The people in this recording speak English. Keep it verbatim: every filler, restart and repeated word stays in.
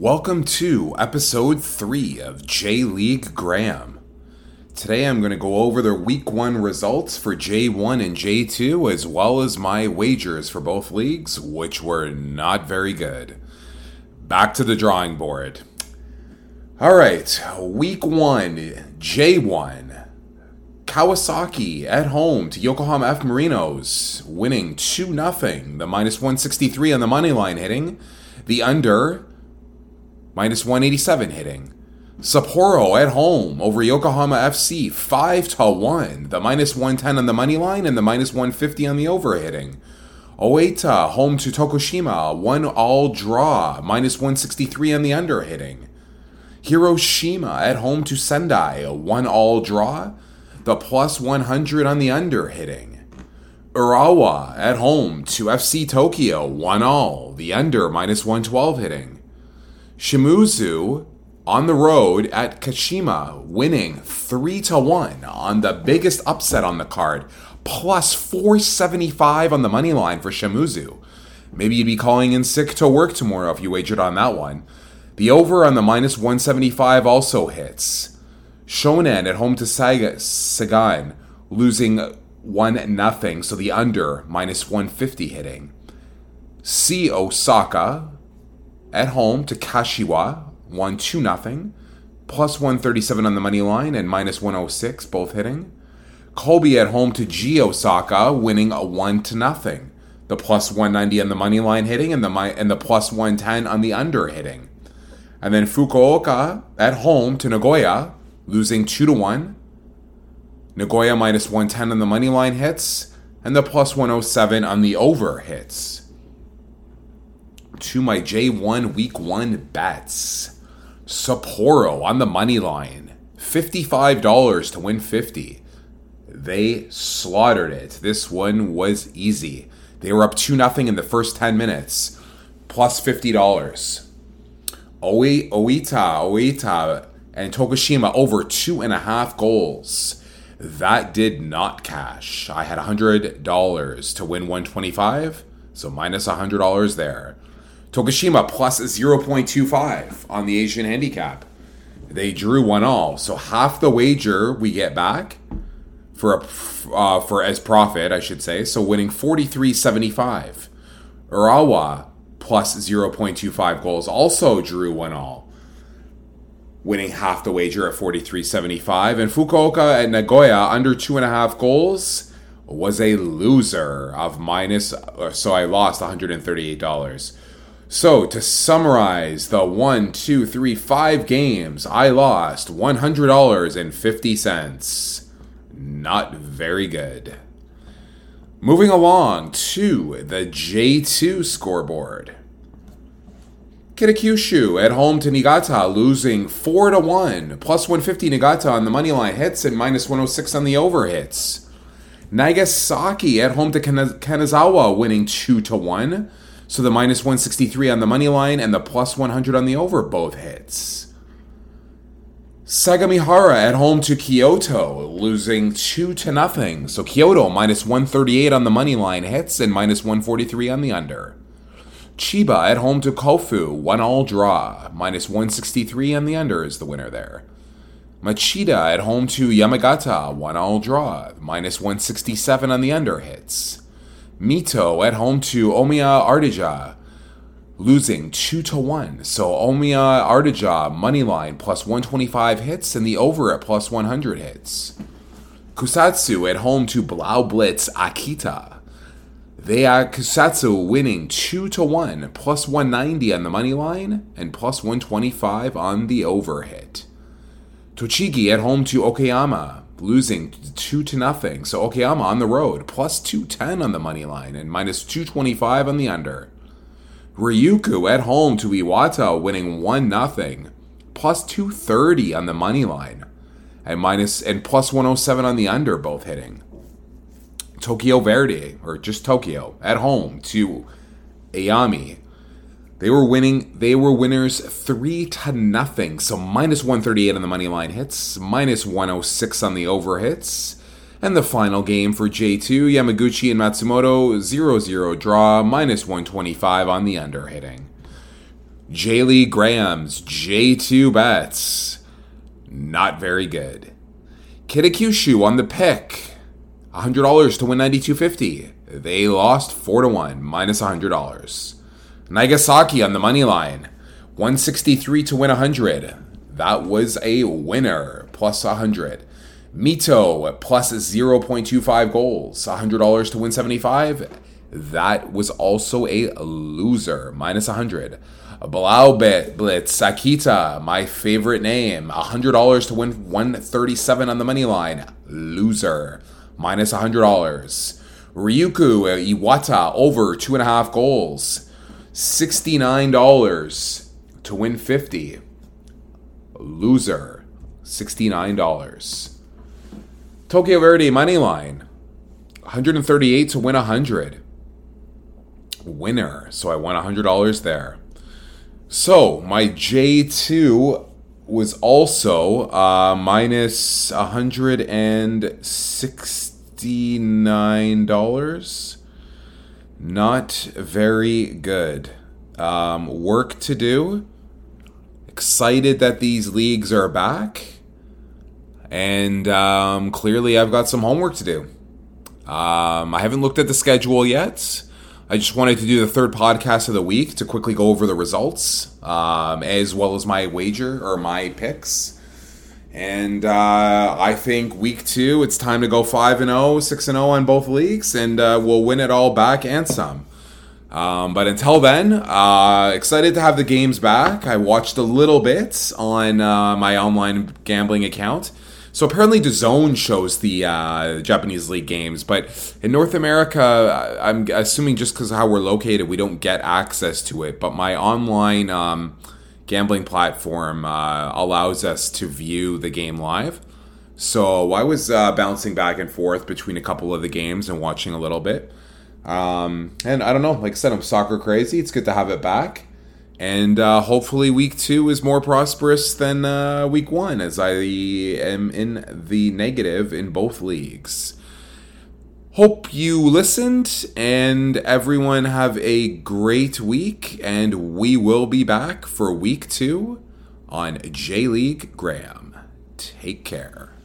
Welcome to episode three of J-League Graham. Today I'm going to go over the week one results for J one and J two, as well as my wagers for both leagues, which were not very good. Back to the drawing board. Alright, week one, J one. Kawasaki at home to Yokohama F Marinos, winning two nothing, the minus one sixty-three on the money line hitting, the under minus one eighty-seven hitting. Sapporo at home over Yokohama F C, five to one, the minus one ten on the money line and the minus one fifty on the over hitting. Oita home to Tokushima, one all draw, minus one sixty-three on the under hitting. Hiroshima at home to Sendai, one all draw, the plus one hundred on the under hitting. Urawa at home to F C Tokyo, one all, the under minus one twelve hitting. Shimizu on the road at Kashima, winning three to one on the biggest upset on the card, plus four seventy-five on the money line for Shimizu. Maybe you'd be calling in sick to work tomorrow if you wagered on that one. The over on the minus one seventy-five also hits. Shonan at home to Sagan, losing one nothing, so the under minus one fifty hitting. C Osaka at home to Kashiwa, won two nothing, plus one thirty-seven on the money line and minus one oh six, both hitting. Kobe at home to G Osaka, winning a one to nothing, the plus one ninety on the money line hitting and the mi- and the plus one ten on the under hitting. And then Fukuoka at home to Nagoya, losing two to one. Nagoya minus one ten on the money line hits and the plus one oh seven on the over hits. To my J one Week one bets. Sapporo on the money line. fifty-five dollars to win fifty. They slaughtered it. This one was easy. They were up two nothing in the first ten minutes. plus fifty dollars. Oita, Oita, and Tokushima over two and a half goals. That did not cash. I had one hundred dollars to win one twenty-five, so minus one hundred dollars there. Tokushima plus zero point two five on the Asian handicap. They drew one all, so half the wager we get back for a uh, for as profit, I should say. So winning forty-three seventy-five. Urawa plus zero point two five goals also drew one all, winning half the wager at forty-three seventy-five. And Fukuoka at Nagoya under two and a half goals was a loser of minus. So I lost one hundred thirty-eight dollars. So, to summarize the one, two, three, five games, I lost one hundred dollars and fifty cents. Not very good. Moving along to the J two scoreboard. Kitakyushu at home to Niigata, losing four to one. plus one fifty Niigata on the money line hits and minus one oh six on the over hits. Nagasaki at home to Kanazawa, winning two to one. So the minus one sixty-three on the money line and the plus one hundred on the over both hits. Sagamihara at home to Kyoto, losing two to nothing. So Kyoto minus one thirty-eight on the money line hits and minus one forty-three on the under. Chiba at home to Kofu, one all draw. minus one sixty-three on the under is the winner there. Machida at home to Yamagata, one all draw. minus one sixty-seven on the under hits. Mito at home to Omiya Ardija, losing two to one. So Omiya Ardija, money line, plus one twenty-five hits, and the over at plus one hundred hits. Kusatsu at home to Blau Blitz Akita. They are Kusatsu winning two to one, plus one ninety on the money line, and plus one twenty-five on the over hit. Tochigi at home to Okayama, losing two to nothing. So Okayama on the road, plus two ten on the money line and minus two twenty-five on the under. Ryuku at home to Iwata, winning one nothing, plus two thirty on the money line and minus and plus one oh seven on the under, both hitting. Tokyo Verde, or just Tokyo, at home to Ayami. They were winning. They were winners three to nothing. So minus one thirty-eight on the money line hits, minus one oh six on the over hits, and the final game for J two, Yamaguchi and Matsumoto, zero zero draw, minus one twenty-five on the under hitting. J-League Graham's J two bets. Not very good. Kitakyushu on the pick. one hundred dollars to win ninety-two fifty. They lost four to one, minus one hundred dollars. Nagasaki on the money line. one sixty-three to win one hundred. That was a winner, plus one hundred. Mito, plus zero point two five goals, one hundred dollars to win seventy-five. That was also a loser, minus one hundred. Blau Blitz Akita, my favorite name, one hundred dollars to win one thirty-seven on the money line. Loser, minus one hundred dollars. Ryuku, Iwata, over two and a half goals, sixty-nine dollars to win fifty. Loser, sixty-nine dollars. Tokyo Verde money line, one hundred thirty-eight to win one hundred. Winner, so I won one hundred dollars there. So my J two was also uh, minus one hundred sixty-nine dollars. Not very good. Um, work to do. Excited that these leagues are back. And um, clearly I've got some homework to do. Um, I haven't looked at the schedule yet. I just wanted to do the third podcast of the week to quickly go over the results, um, as well as my wager or my picks. And uh, I think week two, it's time to go five and oh, six and oh on both leagues, and uh, we'll win it all back and some. Um, but until then, uh, excited to have the games back. I watched a little bit on uh, my online gambling account. So apparently D A Z N shows the uh, Japanese League games, but in North America, I'm assuming just because of how we're located, we don't get access to it. But my online um, gambling platform uh, allows us to view the game live. So I was uh, bouncing back and forth between a couple of the games and watching a little bit. Um, and I don't know, like I said, I'm soccer crazy. It's good to have it back. And uh, hopefully week two is more prosperous than uh, week one, as I am in the negative in both leagues. Hope you listened, and everyone have a great week, and we will be back for week two on J-League Graham. Take care.